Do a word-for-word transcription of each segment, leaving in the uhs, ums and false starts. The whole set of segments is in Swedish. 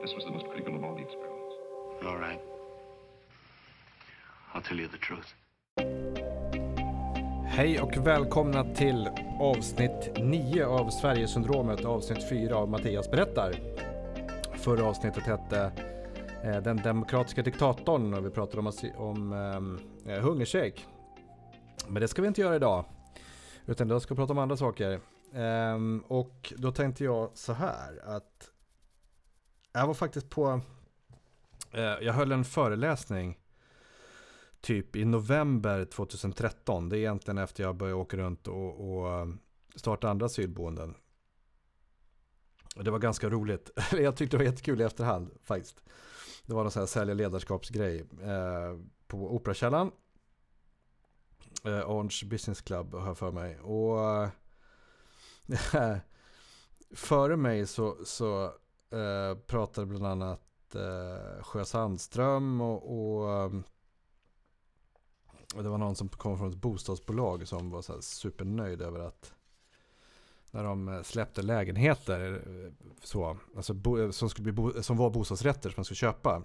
But this was the most critical of all the experiments. All right. I'll tell you the truth. Hej och välkomna till avsnitt nio av Sveriges syndromet, avsnitt fyra av Mattias Berättar. Förra avsnittet hette eh, Den demokratiska diktatorn och vi pratade om, om eh, hungerstrejk. Men det ska vi inte göra idag, utan då ska vi prata om andra saker. Eh, och då tänkte jag så här att jag var faktiskt på, eh, jag höll en föreläsning typ i november tjugohundratretton. Det är egentligen efter jag började åka runt och, och starta andra asylboenden. Det var ganska roligt. Jag tyckte det var jättekul i efterhand faktiskt. Det var någon sån här sälja ledarskapsgrej eh, på Operakällan. Eh, Orange Business Club hör för mig. Och eh, före mig så, så eh, pratade bland annat eh, Sjösandström och... och Och det var någon som kom från ett bostadsbolag som var så här supernöjd över att när de släppte lägenheter så, alltså bo, som, skulle bli bo, som var bostadsrätter som man skulle köpa,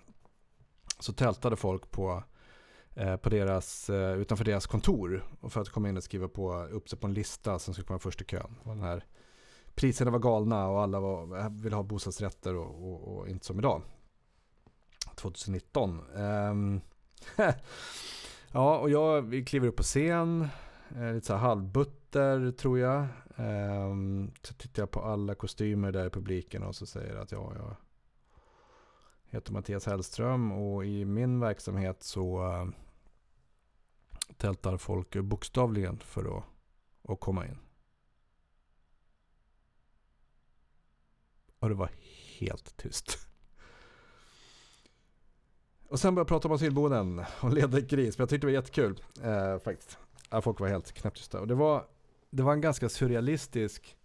så tältade folk på, eh, på deras, eh, utanför deras kontor och för att komma in och skriva på, upp sig på en lista som skulle komma först i kön. Och den här, priserna var galna och alla var, ville ha bostadsrätter och, och, och inte som idag. tjugonitton. Ehm... Ja, och jag kliver upp på scen, eh, lite så här halvbutter tror jag. Eh, så tittar jag på alla kostymer där i publiken och så säger att ja, jag heter Mattias Hellström och i min verksamhet så eh, tältar folk bokstavligen för att, att komma in. Och det var helt tyst. Och sen började jag prata om asylboenden och leda gris. Men jag tyckte det var jättekul eh, faktiskt. Ja, folk var helt knäpptysta. Och det var, det var en ganska surrealistisk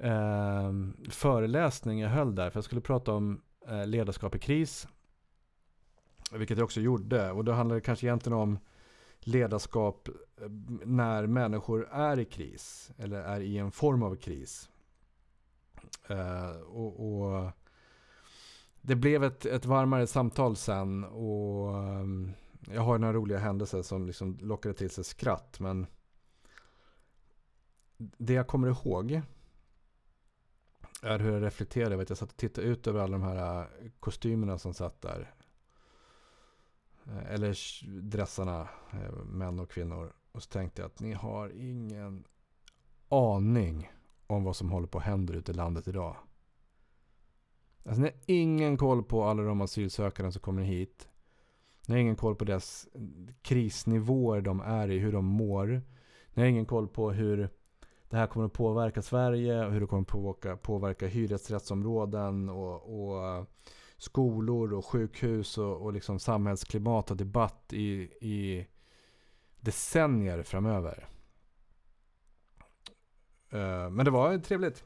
eh, föreläsning jag höll där. För jag skulle prata om eh, ledarskap i kris. Vilket jag också gjorde. Och då handlade det kanske egentligen om ledarskap när människor är i kris. Eller är i en form av kris. Eh, och... och det blev ett, ett varmare samtal sen och jag har några roliga händelser som liksom lockade till sig skratt, men det jag kommer ihåg är hur jag reflekterade över att jag satt och tittade ut över alla de här kostymerna som satt där, eller dressarna, män och kvinnor, och så tänkte jag att ni har ingen aning om vad som håller på att hända ute i landet idag. Alltså ni har ingen koll på alla de asylsökande som kommer hit. Ni har ingen koll på deras krisnivåer de är i, hur de mår. Ni har ingen koll på hur det här kommer att påverka Sverige och hur det kommer att påverka, påverka hyresrättsområden och, och skolor och sjukhus och, och liksom samhällsklimat och debatt i, i decennier framöver. Men det var trevligt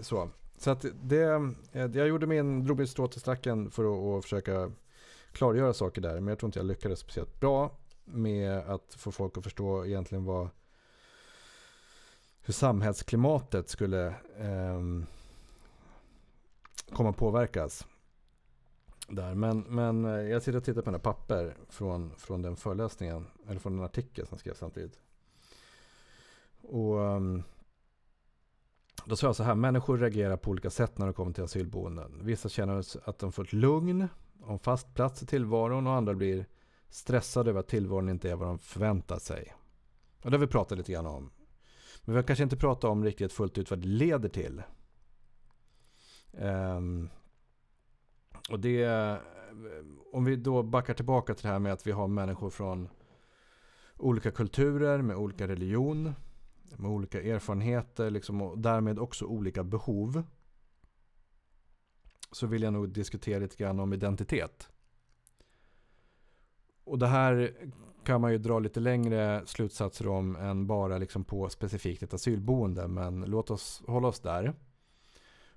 så. Så att det, jag gjorde min, drog min strå till stacken för att försöka klargöra saker där. Men jag tror inte jag lyckades speciellt bra med att få folk att förstå egentligen vad, hur samhällsklimatet skulle eh, komma att påverkas där. Men, men jag sitter och tittar på mina papper från, från den föreläsningen, eller från en artikel som skrevs samtidigt. Och... Då sa jag så här, människor reagerar på olika sätt när de kommer till asylboenden. Vissa känner att de får ett lugn om fast plats i tillvaron och andra blir stressade över att tillvaron inte är vad de förväntar sig. Och det har vi pratat lite grann om. Men vi har kanske inte pratat om riktigt fullt ut vad det leder till. Um, och det, om vi då backar tillbaka till det här med att vi har människor från olika kulturer med olika religion, med olika erfarenheter liksom, och därmed också olika behov, så vill jag nog diskutera lite grann om identitet. Och det här kan man ju dra lite längre slutsatser om än bara liksom på specifikt ett asylboende, men låt oss hålla oss där.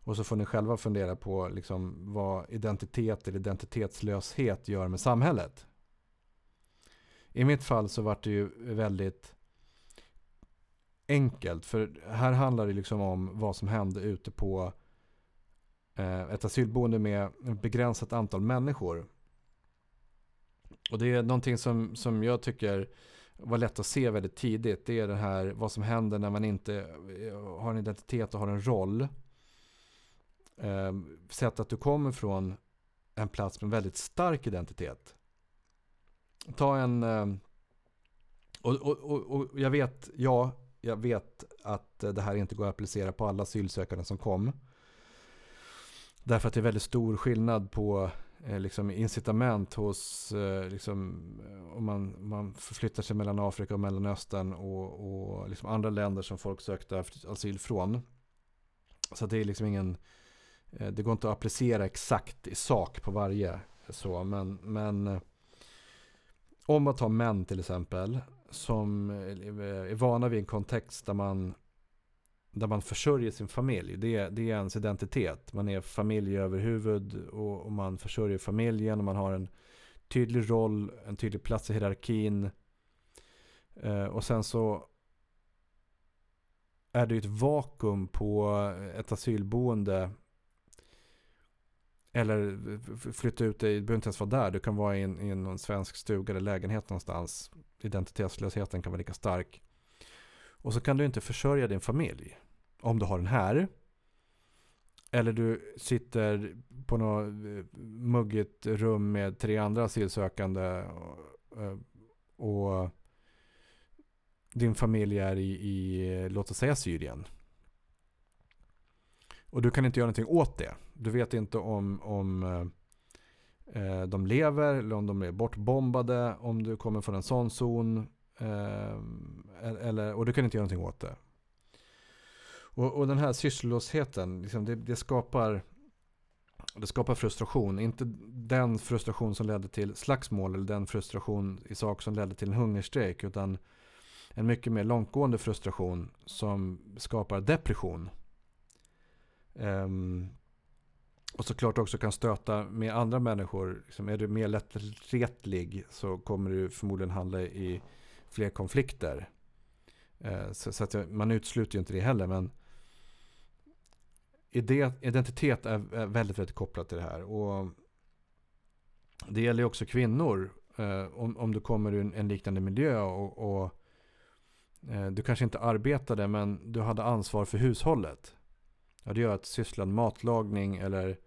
Och så får ni själva fundera på liksom vad identitet eller identitetslöshet gör med samhället. I mitt fall så var det ju väldigt enkelt, för här handlar det liksom om vad som hände ute på ett asylboende med ett begränsat antal människor. Och det är någonting som, som jag tycker var lätt att se väldigt tidigt. Det är det här, vad som händer när man inte har en identitet och har en roll. Eh, sett att du kommer från en plats med en väldigt stark identitet. Ta en... Eh, och, och, och, och jag vet, ja, jag vet att det här inte går att applicera på alla asylsökande som kom. Därför att det är väldigt stor skillnad på eh, liksom incitament hos eh, liksom, om man, man förflyttar sig mellan Afrika och Mellanöstern och, och liksom andra länder som folk sökte asyl från. Så det är liksom ingen, eh, det går inte att applicera exakt i sak på varje så, men, men om man tar män till exempel som är vana vid en kontext där man där man försörjer sin familj. Det, det är ens identitet. Man är familj över huvud och, och man försörjer familjen och man har en tydlig roll, en tydlig plats i hierarkin. Eh, och sen så är det ju ett vakuum på ett asylboende eller flytta ut dig, du behöver inte ens vara där. Du kan vara i en, i en svensk stuga eller lägenhet någonstans. Identitetslösheten kan vara lika stark. Och så kan du inte försörja din familj om du har den här. Eller du sitter på något muggigt rum med tre andra asylsökande och, och din familj är i, i, låt oss säga, Syrien. Och du kan inte göra någonting åt det. Du vet inte om, om eh, de lever eller om de är bortbombade, om du kommer från en sån zon. Eller, och du kan inte göra någonting åt det. Och, och den här sysslolösheten, liksom det, det, skapar, det skapar frustration. Inte den frustration som ledde till slagsmål eller den frustration i sak som ledde till en hungerstrejk, utan en mycket mer långtgående frustration som skapar depression. Um, och såklart också kan stöta med andra människor. Liksom är du mer lättretlig så kommer du förmodligen handla i fler konflikter. Så, så att man utesluter ju inte det heller, men identitet är, är väldigt, väldigt kopplat till det här. Och det gäller ju också kvinnor. Om, om du kommer ur en, en liknande miljö och, och du kanske inte arbetade, men du hade ansvar för hushållet. Ja, det gör att syssla med matlagning eller,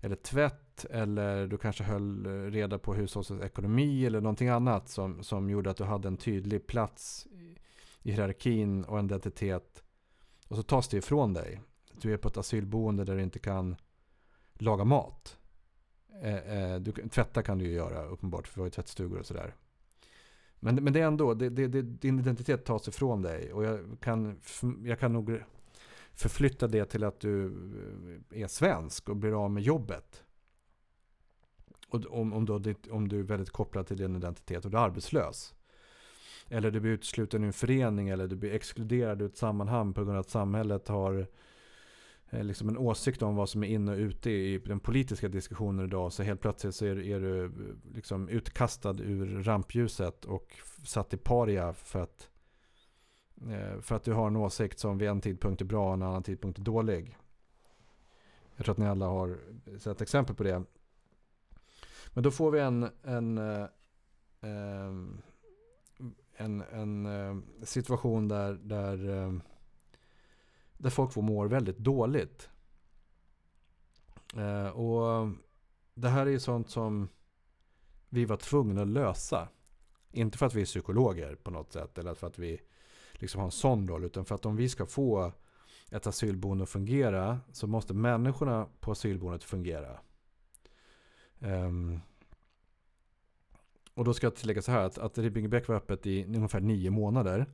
eller tvätt, eller du kanske höll reda på hushållets ekonomi eller någonting annat som, som gjorde att du hade en tydlig plats i hierarkin och en identitet, och så tas det ifrån dig. Du är på ett asylboende där du inte kan laga mat. Eh, eh, du, tvätta kan du ju göra uppenbart, för vi har ju tvättstugor och sådär. Men, men det är ändå, det, det, det, din identitet tas ifrån dig, och jag kan, jag kan nog förflytta det till att du är svensk och blir av med jobbet. Om, om, du, om du är väldigt kopplad till din identitet och du är arbetslös. Eller du blir utesluten i en förening, eller du blir exkluderad ur ett sammanhang på grund av att samhället har eh, liksom en åsikt om vad som är inne och ute i den politiska diskussionen idag. Så helt plötsligt så är, är du liksom utkastad ur rampljuset och satt i paria för att, eh, för att du har en åsikt som vid en tidpunkt är bra och en annan tidpunkt är dålig. Jag tror att ni alla har sett exempel på det. Men då får vi en, en, en, en, en situation där, där, där folk får mår väldigt dåligt. Och det här är ju sånt som vi var tvungna att lösa. Inte för att vi är psykologer på något sätt, eller för att vi liksom har en sån roll, utan för att om vi ska få ett asylboende att fungera så måste människorna på asylboendet fungera. Um, och då ska jag tillägga så här att, att Ribbingebäck var öppet i ungefär nio månader.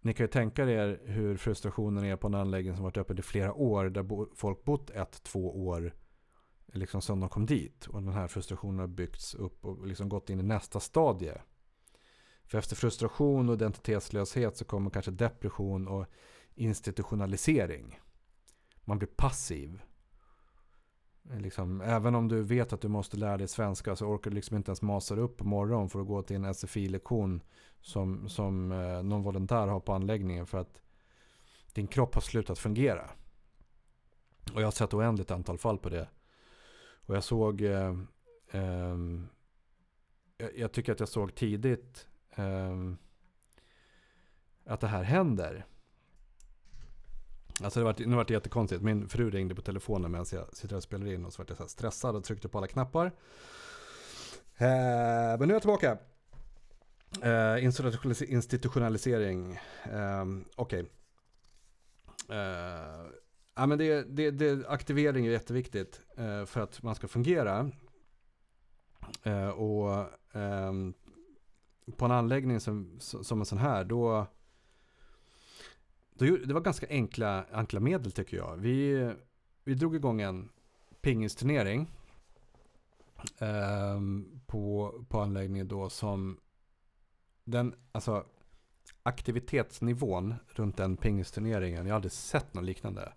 Ni kan ju tänka er hur frustrationen är på en anläggning som varit öppet i flera år, där bo, folk bott ett, två år liksom sedan de kom dit, och den här frustrationen har byggts upp och liksom gått in i nästa stadie. För efter frustration och identitetslöshet så kommer kanske depression och institutionalisering. Man blir passiv. Liksom, även om du vet att du måste lära dig svenska så orkar du liksom inte ens masa dig upp på morgonen för att gå till en S F I-lektion som, som eh, någon volontär har på anläggningen, för att din kropp har slutat fungera. Och jag har sett oändligt antal fall på det. Och jag såg... Eh, eh, jag, jag tycker att jag såg tidigt eh, att det här händer. Alltså det var, nu var det jättekonstigt. Min fru ringde på telefonen medan jag sitter och spelar in, och så var jag så här stressad och tryckte på alla knappar. Eh, men nu är jag tillbaka. Eh, institutionalisering. Eh, Okej. Okay. Eh, ja, men det, det, det, aktivering är jätteviktigt eh, för att man ska fungera. Eh, och eh, på en anläggning som, som en sån här, då... Det var ganska enkla, enkla medel tycker jag. Vi, vi drog igång en pingisturnering eh, på, på anläggningen då, som den, alltså aktivitetsnivån runt den pingisturneringen, jag hade sett något liknande.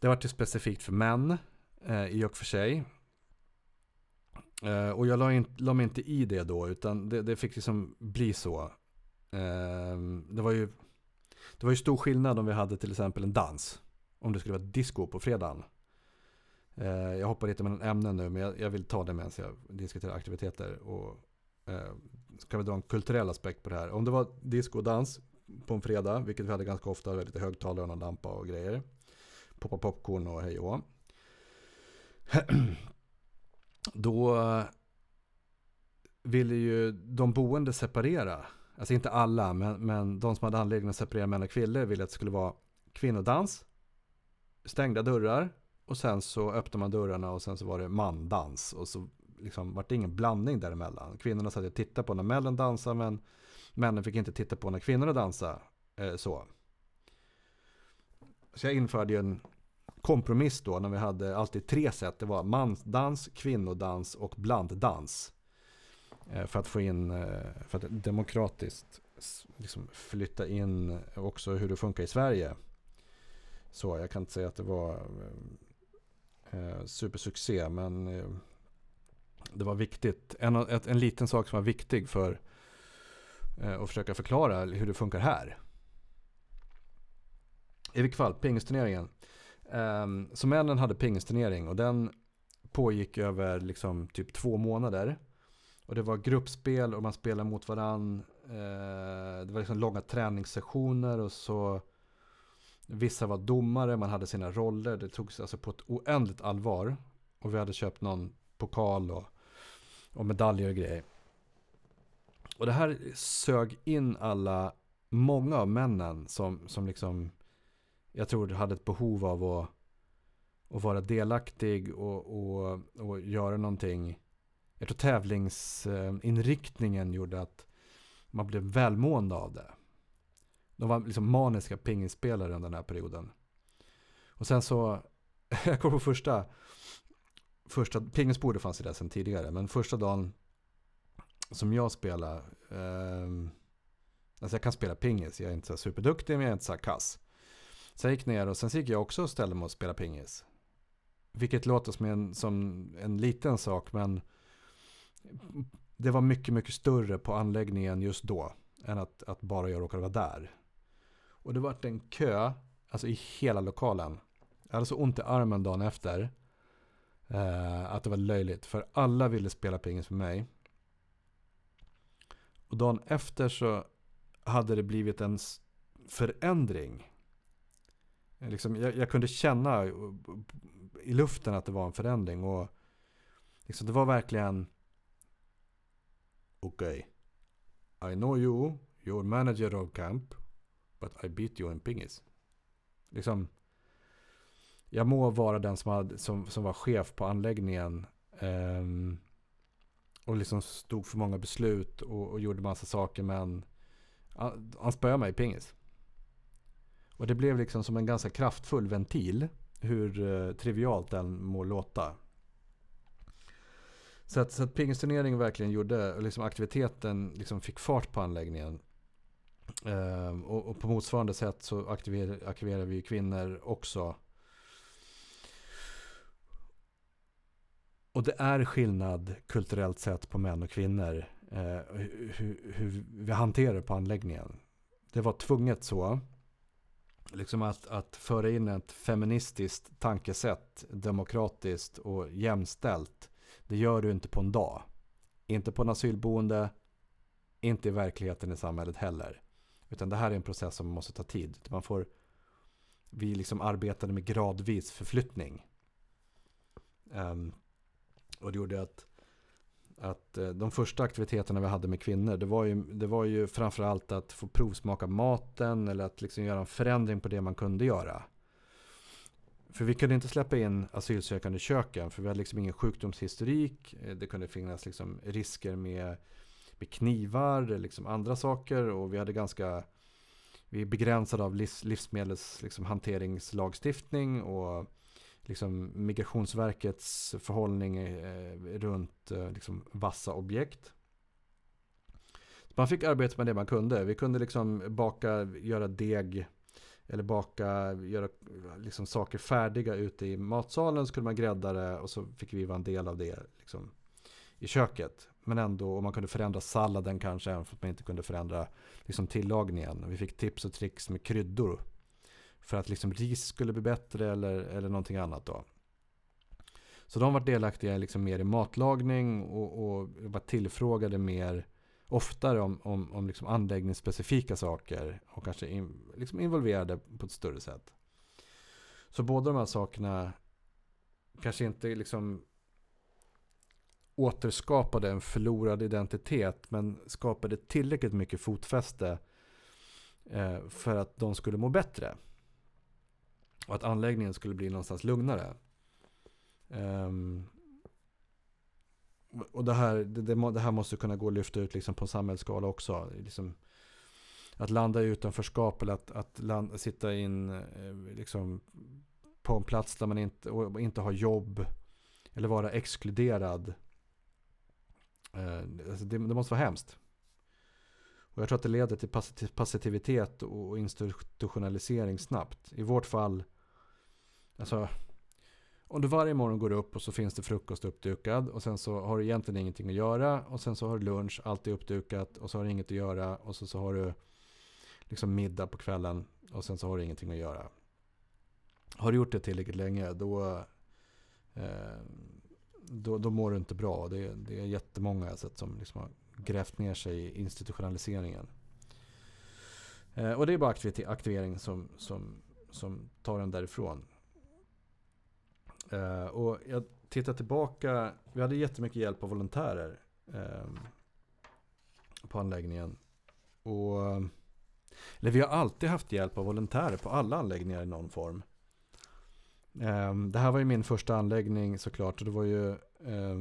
Det var ju specifikt för män eh, i och för sig. Eh, och jag la, in, la mig inte i det då, utan det, det fick liksom bli så. Eh, det var ju Det var ju stor skillnad om vi hade till exempel en dans. Om det skulle vara disco på fredagen. Eh, jag hoppar lite mellan ämnen nu, men jag, jag vill ta det medan jag diskuterar aktiviteter. Och eh, ska vi dra en kulturell aspekt på det här. Om det var disco och dans på en fredag, vilket vi hade ganska ofta, lite högtalare och lampa och grejer. Poppa popcorn och hej och då ville ju de boende separera. Alltså inte alla, men, men de som hade anledning att separera män och kvinnor ville att det skulle vara kvinnodans, stängda dörrar, och sen så öppnade man dörrarna och sen så var det mandans. Och så liksom var det ingen blandning däremellan. Kvinnorna satt och tittade på när männen dansade, men männen fick inte titta på när kvinnorna dansade. Eh, så. så jag införde ju en kompromiss då, när vi hade alltid tre sätt. Det var mansdans, kvinnodans och blanddans. För att få in, för att demokratiskt liksom flytta in också hur det funkar i Sverige. Så jag kan inte säga att det var eh, supersuccé, men eh, det var viktigt. En, ett, en liten sak som var viktig för eh, att försöka förklara hur det funkar här. I vilket fall, pingsturneringen. Eh, så männen hade pingsturnering, och den pågick över liksom, typ två månader. Och det var gruppspel och man spelade mot varann. Eh, det var liksom långa träningssessioner, och så vissa var domare, man hade sina roller. Det togs alltså på ett oändligt allvar. Och vi hade köpt någon pokal och, och medaljer och grejer. Och det här sög in alla, många av männen som, som liksom, jag tror hade ett behov av att, att vara delaktig och, och, och göra någonting. Jag tror tävlingsinriktningen gjorde att man blev välmående av det. De var liksom maniska pingispelare under den här perioden. Och sen så, jag kom på första, första pingisbordet fanns ju där sedan tidigare, men första dagen som jag spelade, eh, alltså jag kan spela pingis, jag är inte så superduktig, men jag är inte så kass. Så jag gick ner, och sen gick jag också och ställde mig och spelade pingis. Vilket låter som en, som en liten sak, men det var mycket, mycket större på anläggningen just då än att, att bara jag råkade vara där. Och det var en kö alltså i hela lokalen. Jag hade så ont i armen dagen efter eh, att det var löjligt, för alla ville spela pingis för mig. Och dagen efter så hade det blivit en förändring. Liksom, jag, jag kunde känna i luften att det var en förändring, och liksom, det var verkligen okej. Okay. I know you, you're manager of camp, but I beat you in pingis. Liksom, jag må vara den som, hade, som, som var chef på anläggningen eh, och liksom stod för många beslut och, och gjorde massa saker, men han, han spöade mig i pingis. Och det blev liksom som en ganska kraftfull ventil, hur eh, trivialt den må låta. Så att, så att pingsturneringen verkligen gjorde, liksom aktiviteten liksom fick fart på anläggningen. Eh, och, och på motsvarande sätt så aktiver, aktiverar vi kvinnor också. Och det är skillnad kulturellt sett på män och kvinnor, eh, hur, hur vi hanterar på anläggningen. Det var tvunget så. liksom att, att föra in ett feministiskt tankesätt, demokratiskt och jämställt, det gör du inte på en dag. Inte på en asylboende, inte i verkligheten i samhället heller. Utan det här är en process som måste ta tid. Man får, vi liksom arbetade med gradvis förflyttning. Um, och det gjorde att, att de första aktiviteterna vi hade med kvinnor, det var ju, det var ju framförallt att få provsmaka maten eller att liksom göra en förändring på det man kunde göra. För vi kunde inte släppa in asylsökande i köken, för vi hade liksom ingen sjukdomshistorik. Det kunde finnas liksom risker med, med knivar, liksom andra saker, och vi hade ganska, vi är begränsade av livs, livsmedels liksom hanteringslagstiftning och liksom Migrationsverkets förhållning eh, runt eh, liksom vassa objekt. Så man fick arbeta med det man kunde. Vi kunde liksom baka, göra deg eller baka, göra liksom saker färdiga ute i matsalen, så kunde man grädda det och så fick vi vara en del av det liksom i köket. Men ändå, om man kunde förändra salladen kanske, även för att man inte kunde förändra liksom tillagningen. Vi fick tips och tricks med kryddor för att liksom ris skulle bli bättre eller, eller någonting annat då. Så de var delaktiga liksom mer i matlagning och, och var tillfrågade mer oftare om, om, om liksom anläggningsspecifika saker och kanske in, liksom involverade på ett större sätt. Så båda de här sakerna kanske inte liksom återskapade en förlorad identitet, men skapade tillräckligt mycket fotfäste eh, för att de skulle må bättre. Och att anläggningen skulle bli någonstans lugnare. Um, och det här, det, det, det här måste kunna gå att lyfta ut liksom på samhällsskala också. Liksom att landa i utanförskap eller att, att land, sitta in liksom på en plats där man inte, och inte har jobb eller vara exkluderad. Uh, alltså det, det måste vara hemskt. Och jag tror att det leder till passivitet och institutionalisering snabbt. I vårt fall, alltså, om du varje morgon går upp och så finns det frukost uppdukad och sen så har du egentligen ingenting att göra och sen så har du lunch, allt är uppdukat och så har du inget att göra och så, så har du liksom middag på kvällen och sen så har du ingenting att göra. Har du gjort det tillräckligt länge, då, eh, då, då mår du inte bra. Det, det är jättemånga jag sett som liksom har grävt ner sig i institutionaliseringen. Eh, och det är bara aktiv- aktivering som, som, som tar den därifrån. Eh, och jag tittar tillbaka, vi hade jättemycket hjälp av volontärer eh, på anläggningen. Och, eller vi har alltid haft hjälp av volontärer på alla anläggningar i någon form. Eh, det här var ju min första anläggning såklart, och det var ju... Eh,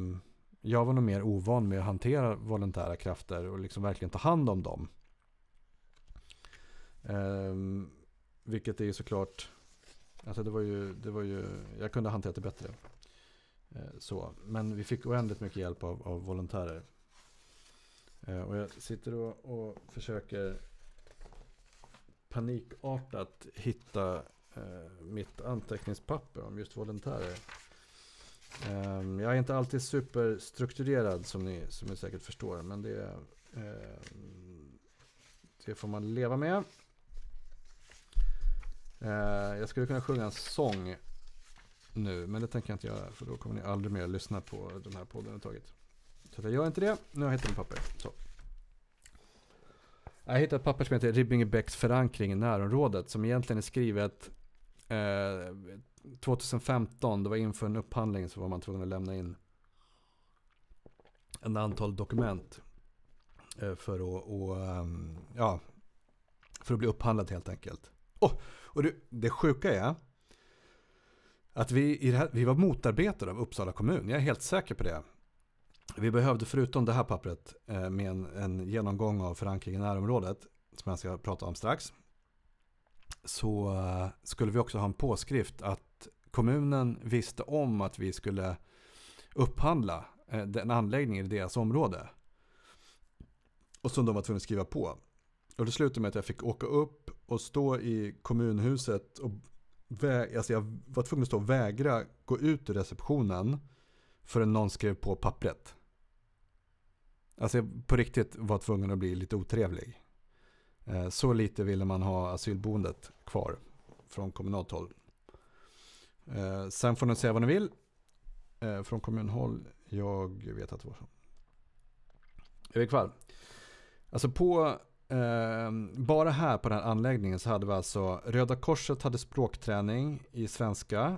Jag var nog mer ovan med att hantera volontära krafter och liksom verkligen ta hand om dem. Ehm, vilket är ju såklart, alltså det var ju, det var ju, jag kunde hantera det bättre. Ehm, så. Men vi fick oändligt mycket hjälp av, av volontärer. Ehm, och jag sitter och, och försöker panikartat hitta eh, mitt anteckningspapper om just volontärer. Jag är inte alltid superstrukturerad som ni, som ni säkert förstår, men det, det får man leva med. Jag skulle kunna sjunga en sång nu, men det tänker jag inte göra, för då kommer ni aldrig mer lyssna på den här podden överhuvudtaget. Så jag gör inte det, nu har jag hittat en papper. Så. Jag hittade ett papper som heter Ribbingebäcks förankring i närområdet, som egentligen är skrivet tjugohundrafemton, det var inför en upphandling, så var man tvungen att lämna in en antal dokument för att, och, ja, för att bli upphandlad helt enkelt. Oh, och det, det sjuka är att vi, i det här, vi var motarbetade av Uppsala kommun, jag är helt säker på det. Vi behövde, förutom det här pappret med en, en genomgång av förankringen i närområdet som jag ska prata om strax, så skulle vi också ha en påskrift att kommunen visste om att vi skulle upphandla den anläggningen i deras område. Och som de var tvungna att skriva på. Och det slutade med att jag fick åka upp och stå i kommunhuset. Och vä- alltså jag var tvungen att stå och vägra gå ut ur receptionen förrän någon skrev på pappret. Alltså jag på riktigt var tvungen att bli lite otrevlig. Så lite ville man ha asylboendet kvar från kommunalt håll. Eh, sen får ni säga vad ni vill eh, från kommunhåll. Jag vet att det var så. I vilket fall. Alltså på eh, bara här på den här anläggningen så hade vi alltså Röda Korset hade språkträning i svenska.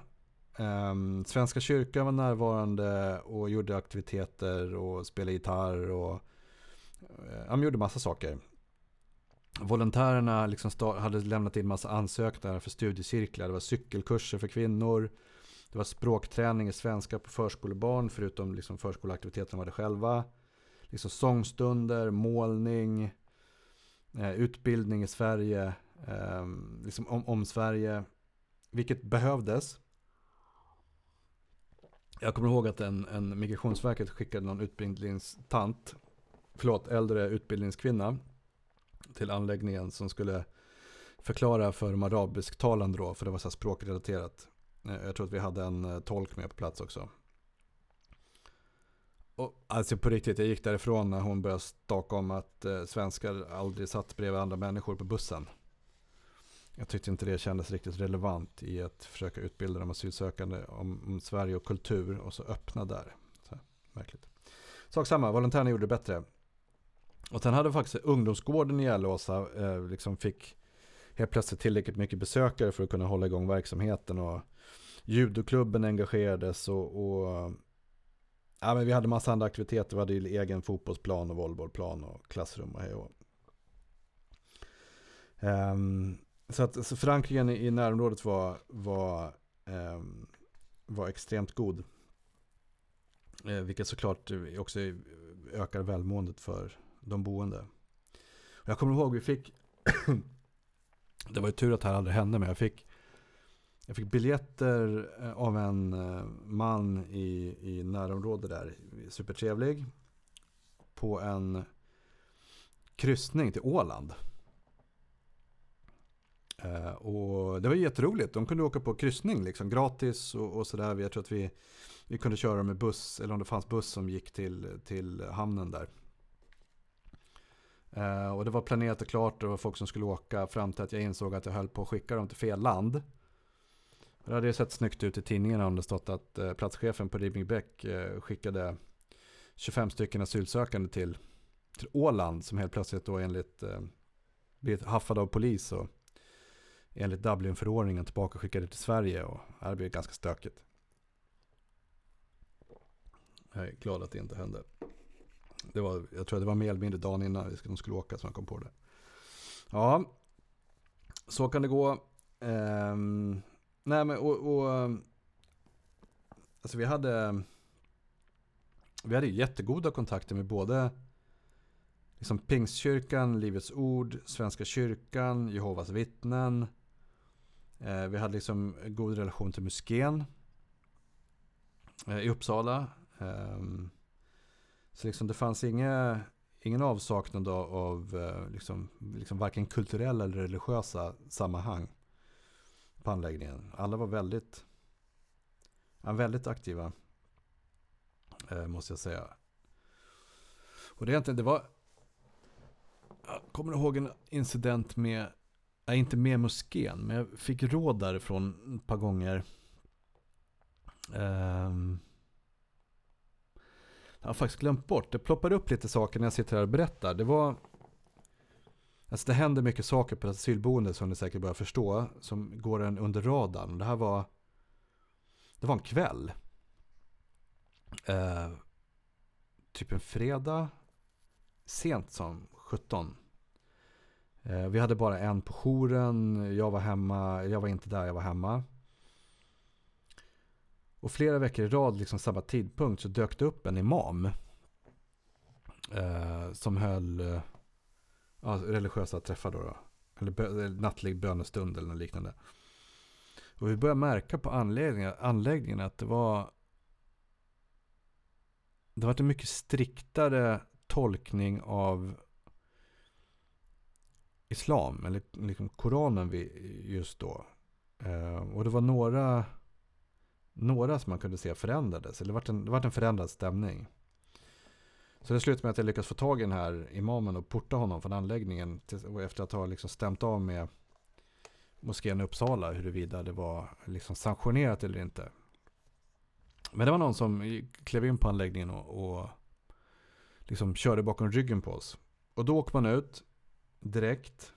Eh, Svenska kyrkan var närvarande och gjorde aktiviteter och spelade gitarr och eh, de gjorde massa saker. Volontärerna liksom start, hade lämnat in massa ansökningar för studiecirklar. Det var cykelkurser för kvinnor. Det var språkträning i svenska på förskolebarn, förutom liksom förskoleaktiviteten var det själva. Liksom sångstunder, målning, eh, utbildning i Sverige, eh, liksom om, om Sverige, vilket behövdes. Jag kommer ihåg att en, en Migrationsverket skickade någon utbildningstant, förlåt, äldre utbildningskvinna till anläggningen som skulle förklara för de arabisktalande då, för det var så här språkrelaterat. Jag tror att vi hade en tolk med på plats också. Och alltså på riktigt, jag gick därifrån när hon började staka om att eh, svenskar aldrig satt bredvid andra människor på bussen. Jag tyckte inte det kändes riktigt relevant i att försöka utbilda de asylsökande om, om Sverige och kultur och så öppna där. Så här, märkligt. Sak samma, volontärerna gjorde det bättre. Och sen hade faktiskt ungdomsgården i Allåsa eh, liksom fick helt plötsligt tillräckligt mycket besökare för att kunna hålla igång verksamheten, och judoklubben engagerades och, och ja, men vi hade massa andra aktiviteter. Vi hade ju egen fotbollsplan och volleybollplan och klassrum och hej och. Um, så att så förankringen i närområdet var var, um, var extremt god. Eh, vilket såklart också ökar välmåendet för de boende. Och jag kommer ihåg vi fick det var ju tur att det här aldrig hände, men jag fick Jag fick biljetter av en man i, i närområdet där, supertrevlig, på en kryssning till Åland. Eh, och det var jätteroligt. De kunde åka på kryssning liksom, gratis och, och sådär. Jag tror att vi, vi kunde köra med buss, eller om det fanns buss som gick till, till hamnen där. Eh, och det var planerat och klart, det var folk som skulle åka, fram till att jag insåg att jag höll på att skicka dem till fel land. Det hade ju sett snyggt ut i tidningarna om det stått att eh, platschefen på Ribbingebäck eh, skickade tjugofem stycken asylsökande till, till Åland, som helt plötsligt då enligt eh, blivit haffade av polis och enligt Dublinförordningen tillbaka skickade till Sverige, och det blev ganska stökigt. Jag är glad att det inte hände. Det var, jag tror det var mer eller mindre dagen innan vi skulle, de skulle åka som jag kom på det. Ja, så kan det gå. Ehm... Nej, men och, och alltså vi hade vi hade jättegoda kontakter med både liksom Pingstkyrkan, Livets ord, Svenska kyrkan, Jehovas vittnen. Eh, vi hade liksom god relation till moskén eh, i Uppsala. Eh, så liksom det fanns inga, ingen avsaknad av eh, liksom, liksom varken kulturella eller religiösa sammanhang på anläggningen. Alla var väldigt väldigt aktiva, måste jag säga. Och det egentligen, det var, jag kommer ihåg en incident med, nej, inte med moskén, men jag fick råd därifrån ett par gånger. Jag har faktiskt glömt bort, det ploppar upp lite saker när jag sitter här och berättar. Det var, alltså det händer mycket saker på asylboende som ni säkert börjar förstå, som går en under radarn. Det här var det var en kväll. Eh, typ en fredag, sent som sjutton. Eh, vi hade bara en på jouren. Jag var hemma, jag var inte där, jag var hemma. Och flera veckor i rad, liksom samma tidpunkt, så dök det upp en imam eh, som höll ja, religiösa träffar då, då. Eller, bö- eller nattlig bönestund eller något liknande. Och vi började märka på anläggningen, anläggningen att det var det var en mycket striktare tolkning av islam, eller liksom Koranen vi, just då. Eh, och det var några några som man kunde se förändrades, eller det var en, det var en förändrad stämning. Så det slutade med att jag lyckades få tag i den här imamen och porta honom från anläggningen till, efter att ha liksom stämt av med, moskén i Uppsala, huruvida det var liksom sanktionerat eller inte. Men det var någon som klev in på anläggningen och, och liksom körde bakom ryggen på oss. Och då åker man ut direkt,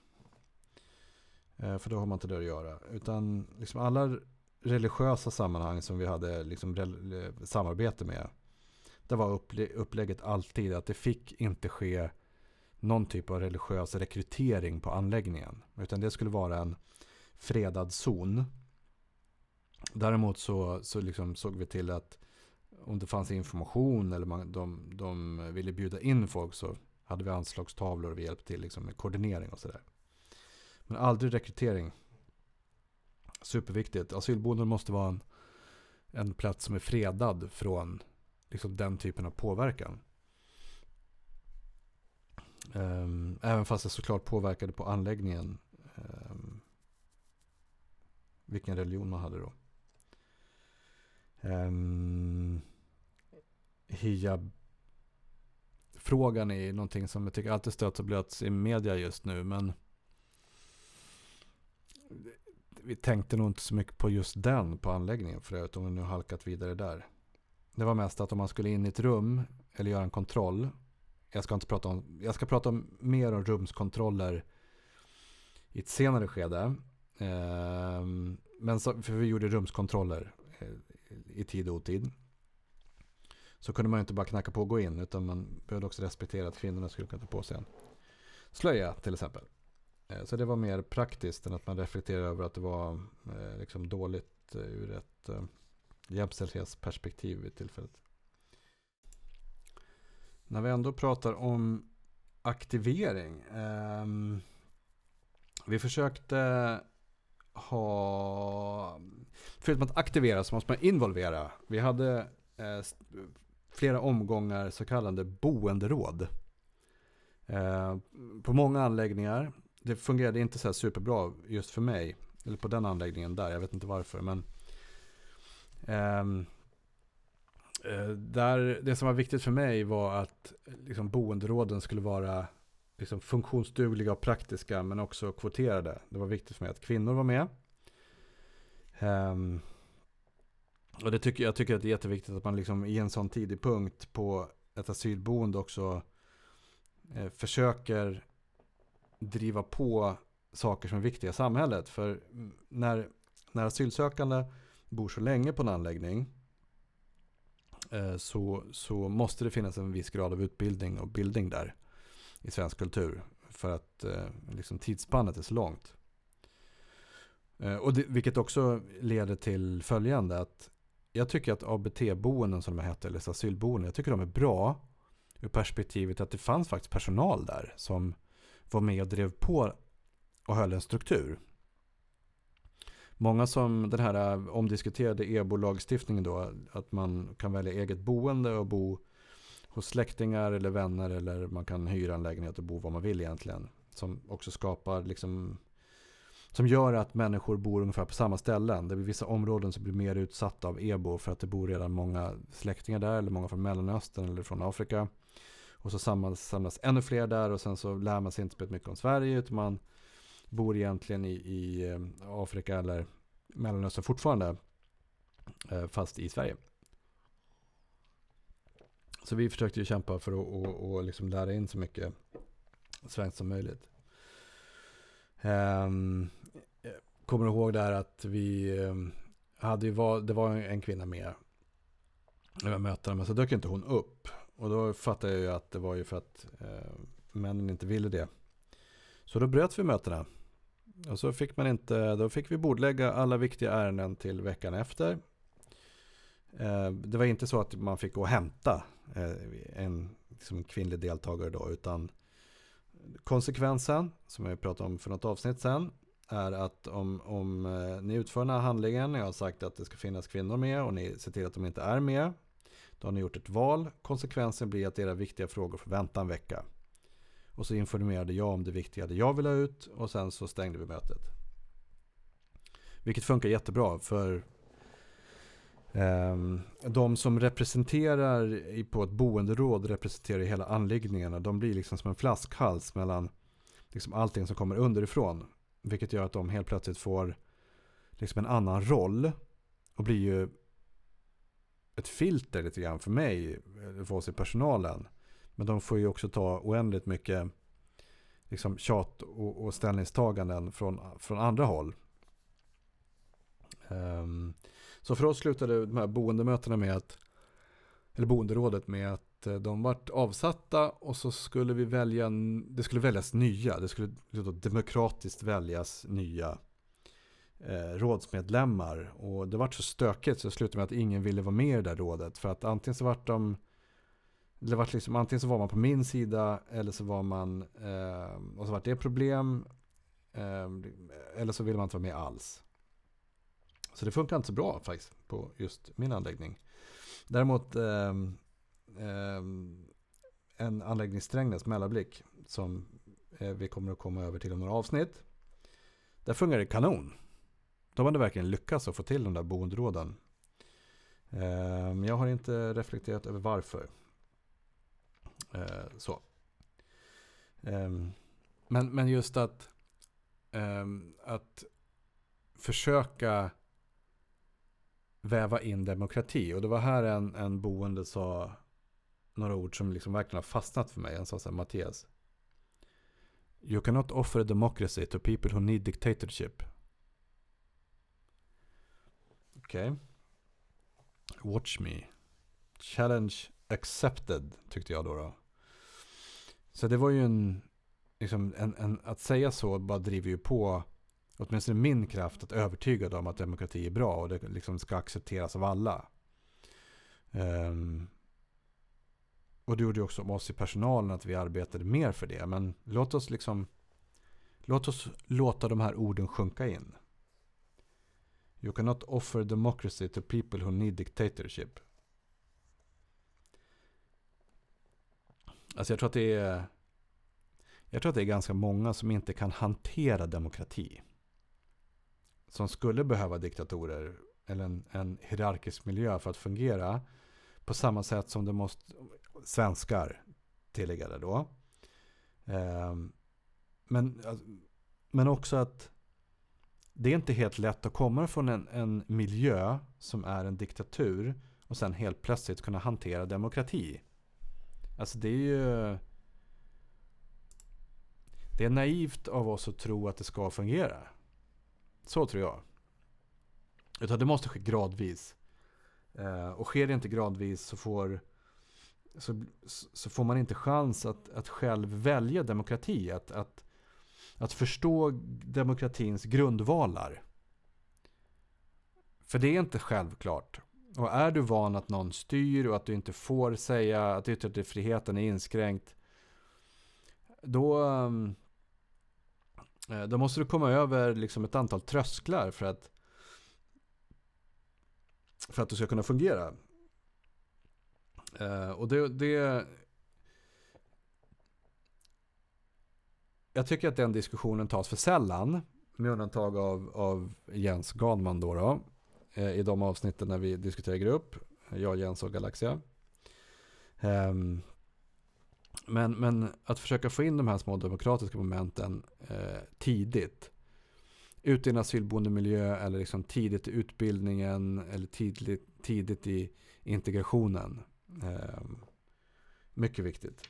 för då har man inte det att göra. Utan liksom alla religiösa sammanhang som vi hade liksom rel- samarbete med, det var upple- upplägget alltid att det fick inte ske någon typ av religiös rekrytering på anläggningen, utan det skulle vara en fredad zon. Däremot så, så liksom såg vi till att om det fanns information eller man, de, de ville bjuda in folk, så hade vi anslagstavlor och vi hjälpte till liksom med koordinering och sådär. Men aldrig rekrytering. Superviktigt. Asylboenden måste vara en, en plats som är fredad från liksom den typen av påverkan. Um, även fast det såklart påverkade på anläggningen um, vilken religion man hade då. Um, hijab frågan är någonting som jag tycker alltid stöts och blöts i media just nu, men vi tänkte nog inte så mycket på just den på anläggningen förut, om vi nu halkat vidare där. Det var mest att om man skulle in i ett rum eller göra en kontroll. Jag ska inte prata om, jag ska prata om mer om rumskontroller i ett senare skede. Men så, för vi gjorde rumskontroller i tid och otid. Så kunde man ju inte bara knacka på och gå in, utan man behövde också respektera att kvinnorna skulle kunna ta på sig en slöja till exempel. Så det var mer praktiskt än att man reflekterade över att det var liksom dåligt ur ett jämställdhetsperspektiv vid tillfället. När vi ändå pratar om aktivering. Eh, vi försökte ha... Förutom att aktivera så måste man involvera. Vi hade eh, flera omgångar så kallade boenderåd. Eh, på många anläggningar. Det fungerade inte så här superbra just för mig. Eller på den anläggningen där. Jag vet inte varför. Men... Eh, Där, det som var viktigt för mig var att liksom, boenderåden skulle vara liksom, funktionsdugliga och praktiska, men också kvoterade. Det var viktigt för mig att kvinnor var med. Um, och det tycker, jag tycker att det är jätteviktigt att man liksom, i en sån tidig punkt på ett asylboende också eh, försöker driva på saker som är viktiga i samhället. För när, när asylsökande bor så länge på en anläggning, Så, så måste det finnas en viss grad av utbildning och bildning där i svensk kultur, för att liksom, tidsspannet är så långt. Och det, vilket också leder till följande, att jag tycker att A B T-boenden som de hette, eller asylboenden, jag tycker de är bra ur perspektivet att det fanns faktiskt personal där som var med och drev på och höll en struktur. Många som den här omdiskuterade E B O-lagstiftningen då, att man kan välja eget boende och bo hos släktingar eller vänner, eller man kan hyra en lägenhet och bo var man vill egentligen. Som också skapar liksom, som gör att människor bor ungefär på samma ställen. Det blir vissa områden som blir mer utsatta av E B O för att det bor redan många släktingar där, eller många från Mellanöstern eller från Afrika. Och så samlas ännu fler där, och sen så lär man sig inte mycket om Sverige, utan man bor egentligen i, i Afrika eller Mellanöstern fortfarande, fast i Sverige. Så vi försökte ju kämpa för att och, och liksom lära in så mycket svenskt som möjligt. Kommer du ihåg där att vi hade ju var, det var en kvinna med när jag mötte dem, men så dök inte hon upp. Och då fattade jag ju att det var ju för att eh, männen inte ville det. Så då bröt vi mötena. Och så fick man inte, då fick vi bordlägga alla viktiga ärenden till veckan efter. Det var inte så att man fick gå och hämta en, liksom en kvinnlig deltagare då, utan konsekvensen, som jag pratade om för något avsnitt sen, är att om, om ni utför den här handlingen, jag har sagt att det ska finnas kvinnor med och ni ser till att de inte är med, då har ni gjort ett val. Konsekvensen blir att era viktiga frågor får vänta en vecka. Och så informerade jag om det viktiga det jag ville ha ut, och sen så stängde vi mötet. Vilket funkar jättebra för eh, de som representerar på ett boenderåd, representerar hela anläggningarna. De blir liksom som en flaskhals mellan liksom allting som kommer underifrån. vilket gör att de helt plötsligt får liksom en annan roll och blir ju ett filter lite grann för mig, för oss i personalen. Men de får ju också ta oändligt mycket liksom tjat och, och ställningstaganden från, från andra håll. Um, så för oss slutade de här boendemötena med att, eller boenderådet med att de vart avsatta, och så skulle vi välja, det skulle väljas nya, det skulle då demokratiskt väljas nya eh, rådsmedlemmar, och det vart så stökigt så det slutade med att ingen ville vara med i det där rådet, för att antingen så vart de det vart liksom, antingen så var man på min sida eller så var man eh, och så vart det problem eh, eller så ville man inte vara med alls. Så det funkar inte så bra faktiskt på just min anläggning. Däremot eh, eh, en anläggning i Strängnäs mellanblick som eh, vi kommer att komma över till om några avsnitt. Där fungerar det kanon. De hade verkligen lyckats att få till de där boenderåden. Eh, jag har inte reflekterat över varför. Eh, så. Eh, men, men just att eh, att försöka väva in demokrati. Och det var här en, en boende sa några ord som liksom verkligen har fastnat för mig. Han sa så här: Mattias, you cannot offer democracy to people who need dictatorship. Okej. Okay. Watch me. Challenge accepted, tyckte jag då. då. Så det var ju en, liksom en, en att säga så bara driver ju på åtminstone min kraft att övertyga dem att demokrati är bra och det liksom ska accepteras av alla. Um, och det gjorde också med oss i personalen att vi arbetade mer för det. Men låt oss liksom låt oss låta de här orden sjunka in. You cannot offer democracy to people who need dictatorship. Alltså jag tror att det är jag tror att det är ganska många som inte kan hantera demokrati, som skulle behöva diktatorer eller en, en hierarkisk miljö för att fungera på samma sätt som det måste svenskar tillägga då. Eh, men, men också att det är inte helt lätt att komma från en, en miljö som är en diktatur och sen helt plötsligt kunna hantera demokrati. Alltså det är ju det är naivt av oss att tro att det ska fungera. Så tror jag. Utan det måste ske gradvis. Eh, och sker det inte gradvis så får, så, så får man inte chans att, att själv välja demokrati. Att, att, att förstå demokratins grundvalar. För det är inte självklart. Och är du van att någon styr och att du inte får säga att yttrandefriheten är inskränkt, då... Um, Då måste du komma över liksom ett antal trösklar för att för att du ska kunna fungera. Eh, och det, det jag tycker att den diskussionen tas för sällan, med undantag av, av Jens Ganman då, då eh, i de avsnitten när vi diskuterar grupp, jag, Jens och Galaxia. Eh, Men, men att försöka få in de här små demokratiska momenten eh, tidigt. Ute i en asylboendemiljö eller liksom tidigt i utbildningen eller tidigt, tidigt i integrationen. Eh, mycket viktigt.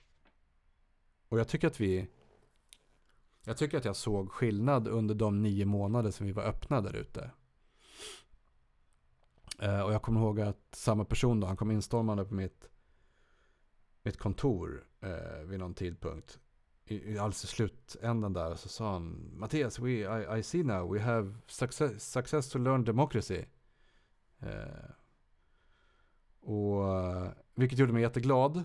Och jag tycker att vi jag tycker att jag såg skillnad under de nio månader som vi var öppna där ute. Eh, och jag kommer ihåg att samma person då, han kom instormande på mitt mitt kontor eh, vid någon tidpunkt i, i alltså slutändan där, så sa han: Mattias, we, I, I see now we have success, success to learn democracy. Eh, och, vilket gjorde mig jätteglad.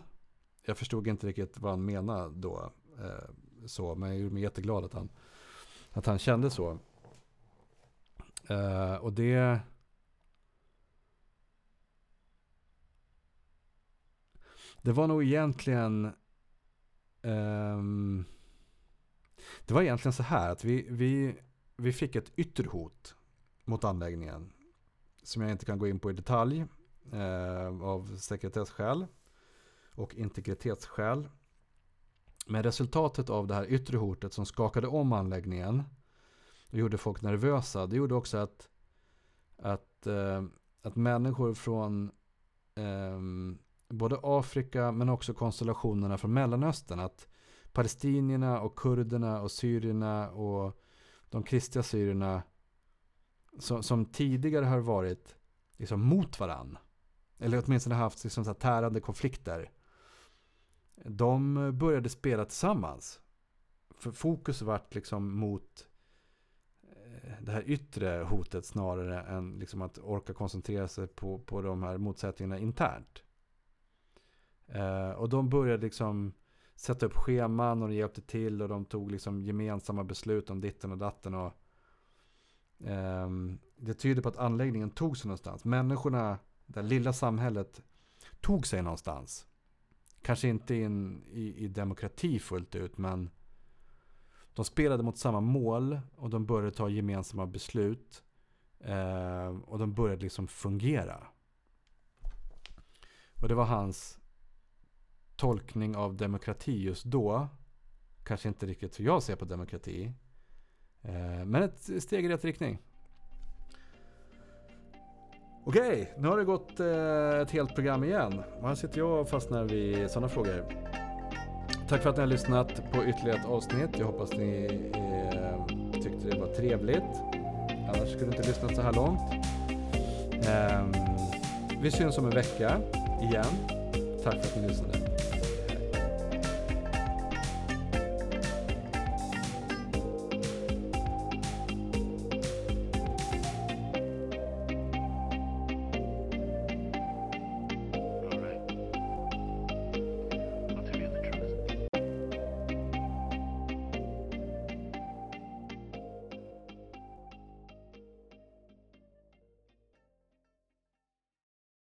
Jag förstod inte riktigt vad han menade då, eh, så, men jag gjorde mig jätteglad att han, att han kände så. Eh, och det Det var nog egentligen um, det var egentligen så här att vi, vi, vi fick ett ytterhot mot anläggningen som jag inte kan gå in på i detalj uh, av sekretesskäl och integritetsskäl. Men resultatet av det här ytterhotet som skakade om anläggningen och gjorde folk nervösa. Det gjorde också att att, eh, att människor från eh, både Afrika men också konstellationerna från Mellanöstern, att palestinierna och kurderna och syrierna och de kristna syrierna som, som tidigare har varit liksom mot varann, eller åtminstone haft liksom så här tärande konflikter, de började spela tillsammans. För fokus vart liksom mot det här yttre hotet snarare än liksom att orka koncentrera sig på, på de här motsättningarna internt. Eh, och de började liksom sätta upp scheman och de hjälpte till och de tog liksom gemensamma beslut om ditten och datten. Och, eh, det tyder på att anläggningen tog sig någonstans. Människorna, det lilla samhället, tog sig någonstans. Kanske inte in i, i demokrati fullt ut, men de spelade mot samma mål och de började ta gemensamma beslut eh, och de började liksom fungera. Och det var hans tolkning av demokrati just då. Kanske inte riktigt hur jag ser på demokrati, eh, men ett steg i rätt riktning. Okej, okay, nu har det gått eh, ett helt program igen. Och här sitter jag och fastnar vid sådana frågor. Tack för att ni har lyssnat på ytterligare ett avsnitt. Jag hoppas ni eh, tyckte det var trevligt. Annars skulle ni inte lyssnat så här långt. Eh, vi syns om en vecka igen. Tack för att ni lyssnade.